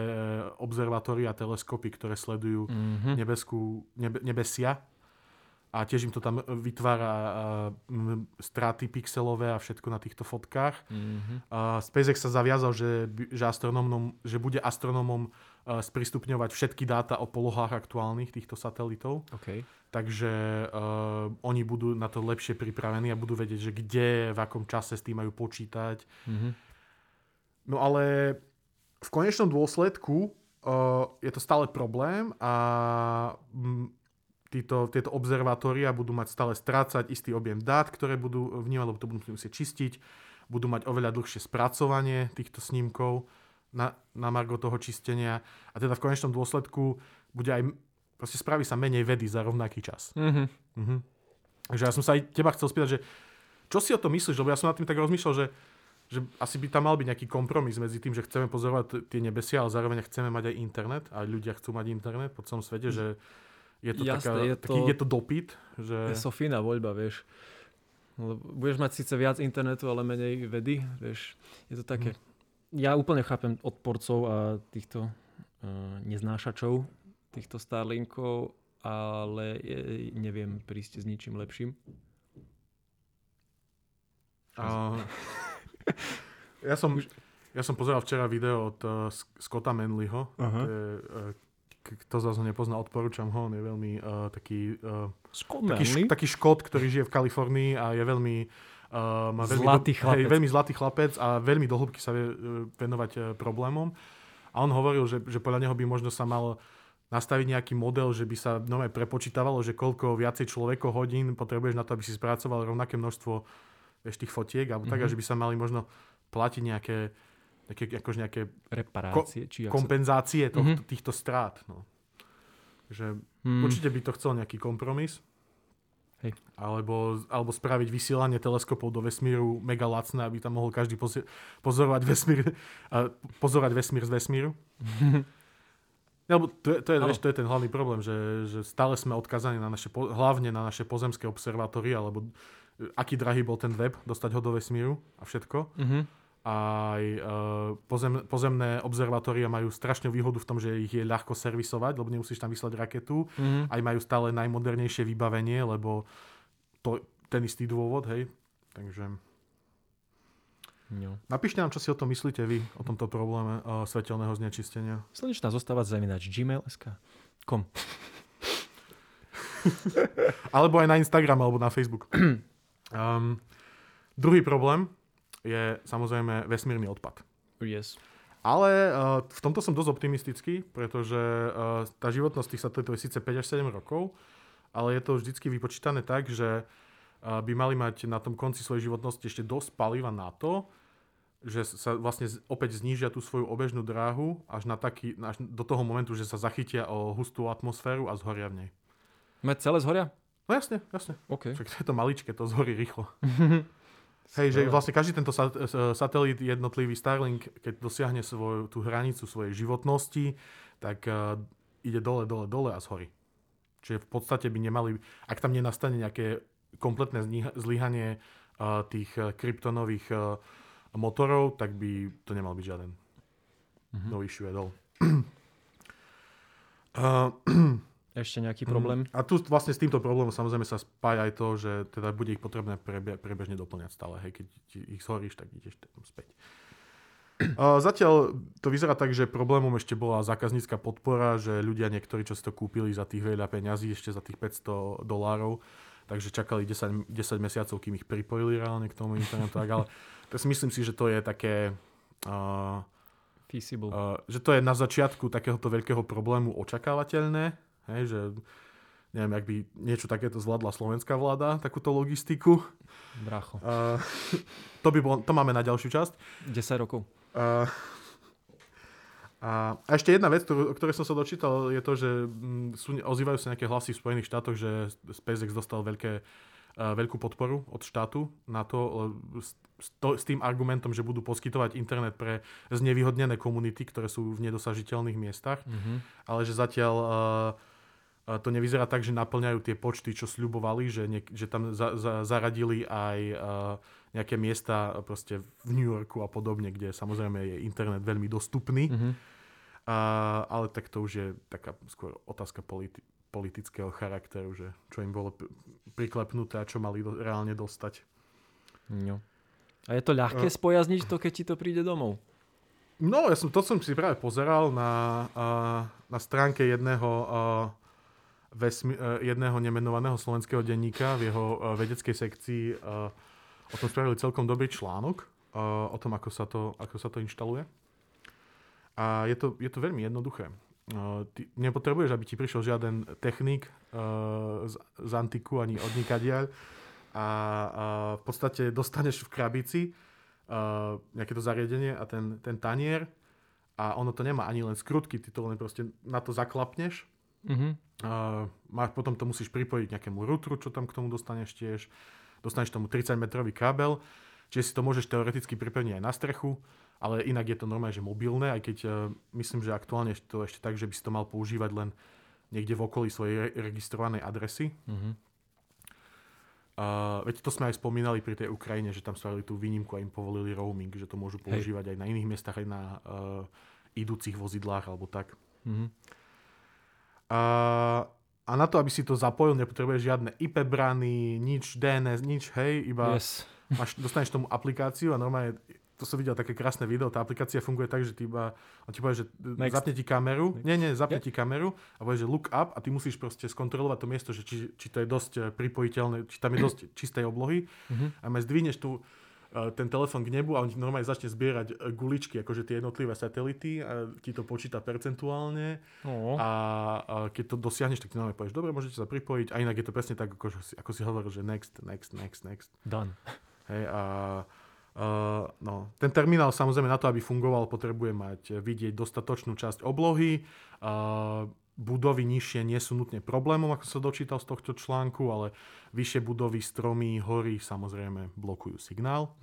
observatória a teleskopy, ktoré sledujú nebesia. A tiež im to tam vytvára straty pixelové a všetko na týchto fotkách. Mm-hmm. SpaceX sa zaviazal, že bude astronómom sprístupňovať všetky dáta o polohách aktuálnych týchto satelitov. Okay. Takže oni budú na to lepšie pripravení a budú vedieť, že kde, v akom čase s tým majú počítať. Mm-hmm. No ale v konečnom dôsledku je to stále problém a tieto observatória budú mať stále strácať istý objem dát, ktoré budú vnímať, lebo to budú musieť čistiť. Budú mať oveľa dlhšie spracovanie týchto snímkov na margo toho čistenia. A teda v konečnom dôsledku bude proste spraví sa menej vedy za rovnaký čas. Mm-hmm. Mm-hmm. Takže ja som sa aj teba chcel spýtať, že čo si o to myslíš? Lebo ja som nad tým tak rozmýšľal, že asi by tam mal byť nejaký kompromis medzi tým, že chceme pozorovať tie nebesia, ale zároveň chceme mať aj internet a ľudia chcú mať internet po celom svete, že je to je to dopyt, že je Sofína voľba, vieš. Budeš mať síce viac internetu, ale menej vedy, vieš. Je to také. Ja úplne chápem odporcov a týchto neznášačov, týchto Starlinkov, ale neviem prísť s ničím lepším. Ja som pozeral včera video od Scotta Manleyho, kto zase ho nepozná, odporúčam ho. On je veľmi taký taký Škót, ktorý žije v Kalifornii a je veľmi veľmi zlatý chlapec a veľmi do hĺbky sa vie venovať problémom. A on hovoril, že podľa neho by možno sa mal nastaviť nejaký model, že by sa normálne prepočítavalo, že koľko viacej človeko hodín potrebuješ na to, aby si spracoval rovnaké množstvo tých fotiek alebo tak, a že by sa mali možno platiť nejaké reparácie, či kompenzácie týchto strát. No. Že určite by to chcel nejaký kompromis. Hej. Alebo spraviť vysielanie teleskopov do vesmíru mega lacné, aby tam mohol každý pozorovať vesmír z vesmíru. Lebo to je ten hlavný problém, že stále sme odkazaní hlavne na naše pozemské observatórie, alebo aký drahý bol ten web, dostať ho do vesmíru a všetko. Aj pozemné observatória majú strašnú výhodu v tom, že ich je ľahko servisovať, lebo nemusíš tam vyslať raketu. Aj majú stále najmodernejšie vybavenie, lebo to ten istý dôvod, hej. Takže no. Napíšte nám, čo si o tom myslíte vy, o tomto probléme svetelného znečistenia. Slnečná zostava @ gmail.sk kom. Alebo aj na Instagram, alebo na Facebook. Druhý problém je samozrejme vesmírny odpad. Yes. Ale v tomto som dosť optimistický, pretože tá životnosť tých satelitov je síce 5 až 7 rokov, ale je to vždycky vypočítané tak, že by mali mať na tom konci svojej životnosti ešte dosť paliva na to, že sa vlastne opäť znížia tú svoju obežnú dráhu až do toho momentu, že sa zachytia o hustú atmosféru a zhoria v nej. Celé zhoria? No jasne. Okay. Však to je to maličké, to zhorí rýchlo. Hej, že vlastne každý tento satelit jednotlivý Starlink, keď dosiahne svoju, tú hranicu svojej životnosti, tak ide dole a zhorí. Čiže v podstate by nemali, ak tam nenastane nejaké kompletné zlyhanie tých kryptonových motorov, tak by to nemal byť žiaden nový issue dole. Ešte nejaký problém? A tu vlastne s týmto problémom samozrejme sa spája aj to, že teda bude ich potrebné prebežne doplňať stále. Hej, keď ich zhoríš, tak ideš späť. Zatiaľ to vyzerá tak, že problémom ešte bola zákaznícka podpora, že ľudia niektorí, čo si to kúpili za tých veľa peňazí, ešte za tých $500, takže čakali 10 mesiacov, kým ich pripojili reálne k tomu internetu. Ale myslím si, že to je také... feasible. Že to je na začiatku takéhoto veľkého problému očakávateľné. Hej, že neviem, ak by niečo takéto zvládla slovenská vláda, takúto logistiku. Bracho. To máme na ďalšiu časť. 10 rokov. A ešte jedna vec, o ktorej som sa dočítal, je to, že ozývajú sa nejaké hlasy v Spojených štátoch, že SpaceX dostal veľkú podporu od štátu na to, s tým argumentom, že budú poskytovať internet pre znevýhodnené komunity, ktoré sú v nedosažiteľných miestach. Ale že zatiaľ to nevyzerá tak, že naplňajú tie počty, čo sľubovali, že tam zaradili aj nejaké miesta proste v New Yorku a podobne, kde samozrejme je internet veľmi dostupný. Ale tak to už je taká skôr otázka politického charakteru, že čo im bolo priklepnuté a čo mali reálne dostať. No. A je to ľahké spojazniť to, keď ti to príde domov? No, som si práve pozeral na stránke jedného nemenovaného slovenského denníka. V jeho vedeckej sekcii o tom spravili celkom dobrý článok, o tom, ako sa to inštaluje. A je to veľmi jednoduché. Ty nepotrebuješ, aby ti prišiel žiaden technik z antiku ani od nikadiaľ a v podstate dostaneš v krabici nejaké to zariadenie a ten tanier a ono to nemá ani len skrutky, ty to len proste na to zaklapneš. Potom to musíš pripojiť nejakému routeru, čo tam k tomu dostaneš tiež. Dostaneš tomu 30-metrový kábel, čiže si to môžeš teoreticky pripevniť aj na strechu. Ale inak je to normálne, že mobilné, aj keď myslím, že aktuálne to ešte tak, že by si to mal používať len niekde v okolí svojej registrovanej adresy. Veď to sme aj spomínali pri tej Ukrajine, že tam spravili tú výnimku a im povolili roaming, že to môžu používať aj na iných miestach, aj na idúcich vozidlách alebo tak. A na to, aby si to zapojil, nepotrebuješ žiadne IP brany, nič DNS, nič, hej, iba dostaneš tomu aplikáciu a normálne... To som videl také krásne video. Tá aplikácia funguje tak, že ty iba... On ti povie, že zapne ti kameru. Zapne ti kameru a povie, že look up a ty musíš proste skontrolovať to miesto, že či to je dosť pripojiteľné, či tam je dosť čistej oblohy. A zdvihneš ten telefon k nebu a on ti normálne začne zbierať guličky, akože tie jednotlivé satelity a ti to počíta percentuálne. A keď to dosiahneš, tak ti normálne povieš, dobre, môžete sa pripojiť. A inak je to presne tak, ako si hovoril, že next. Done. Hej, a... ten terminál samozrejme na to, aby fungoval, potrebuje mať vidieť dostatočnú časť oblohy. Budovy nižšie nie sú nutne problémom, ako sa dočítal z tohto článku, ale vyššie budovy, stromy, hory samozrejme blokujú signál.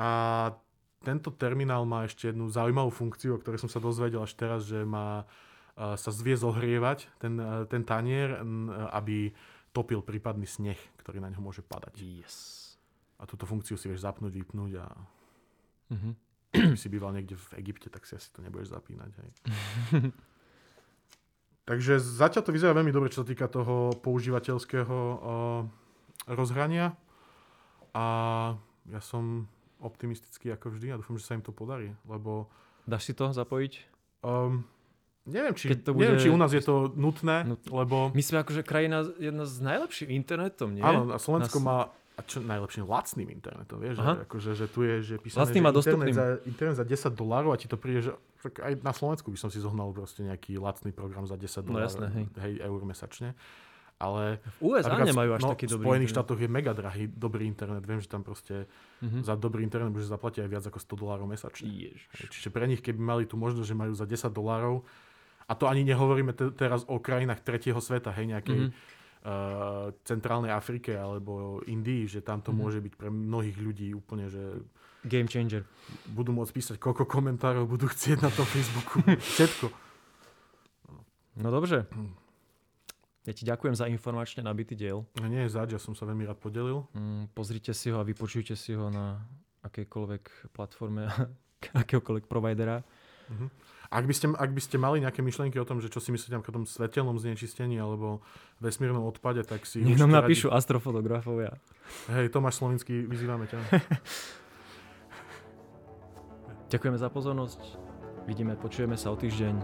A tento terminál má ešte jednu zaujímavú funkciu, o ktorej som sa dozvedel až teraz, že má sa zvie zohrievať ten tanier, aby topil prípadný sneh, ktorý na ňo môže padať. A túto funkciu si vieš zapnúť, vypnúť a keby si býval niekde v Egypte, tak si asi to nebudeš zapínať. Hej. Takže zatiaľ to vyzerá veľmi dobre, čo sa týka toho používateľského rozhrania. A ja som optimistický ako vždy a dúfam, že sa im to podarí. Lebo... Dáš si to zapojiť? Neviem, či u nás je to nutné. Lebo... My sme akože krajina jedna s najlepším internetom, nie? Áno, a Slovensko má... A čo najlepším lacným internetom, vieš? Že tu je že písané, lacným a dostupným. Internet za $10 a ti to príde, že aj na Slovensku by som si zohnal proste nejaký lacný program za $10 eur mesačne. Ale v USA nemajú až taký dobrý. V Spojených štátoch je mega drahý dobrý internet. Viem, že tam proste za dobrý internet môžeš zaplatiť aj viac ako $100 mesačne. Ježiš. Čiže pre nich, keby mali tú možnosť, že majú za $10, a to ani nehovoríme teraz o krajinách tretieho sveta, hej, nejakej Centrálnej Afrike alebo Indii, že tam to môže byť pre mnohých ľudí úplne, že game changer. Budú môcť písať, koľko komentárov budú chcieť na tom Facebooku. Všetko. No dobre. Ja ti ďakujem za informačne nabitý diel. Nie, zaď, ja som sa veľmi rád podelil. Pozrite si ho a vypočujte si ho na akejkoľvek platforme akéhokoľvek providera. Ak by ste mali nejaké myšlienky o tom, že čo si myslíte o tom svetelnom znečistení alebo vesmírnom odpade, tak si... Nech nám napíšu astrofotografovia. Hej, Tomáš Slovinský, vyzývame ťa. Ďakujeme za pozornosť. Vidíme, počujeme sa o týždeň.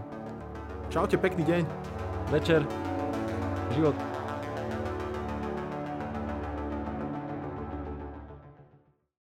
Čaute, pekný deň. Večer. Život.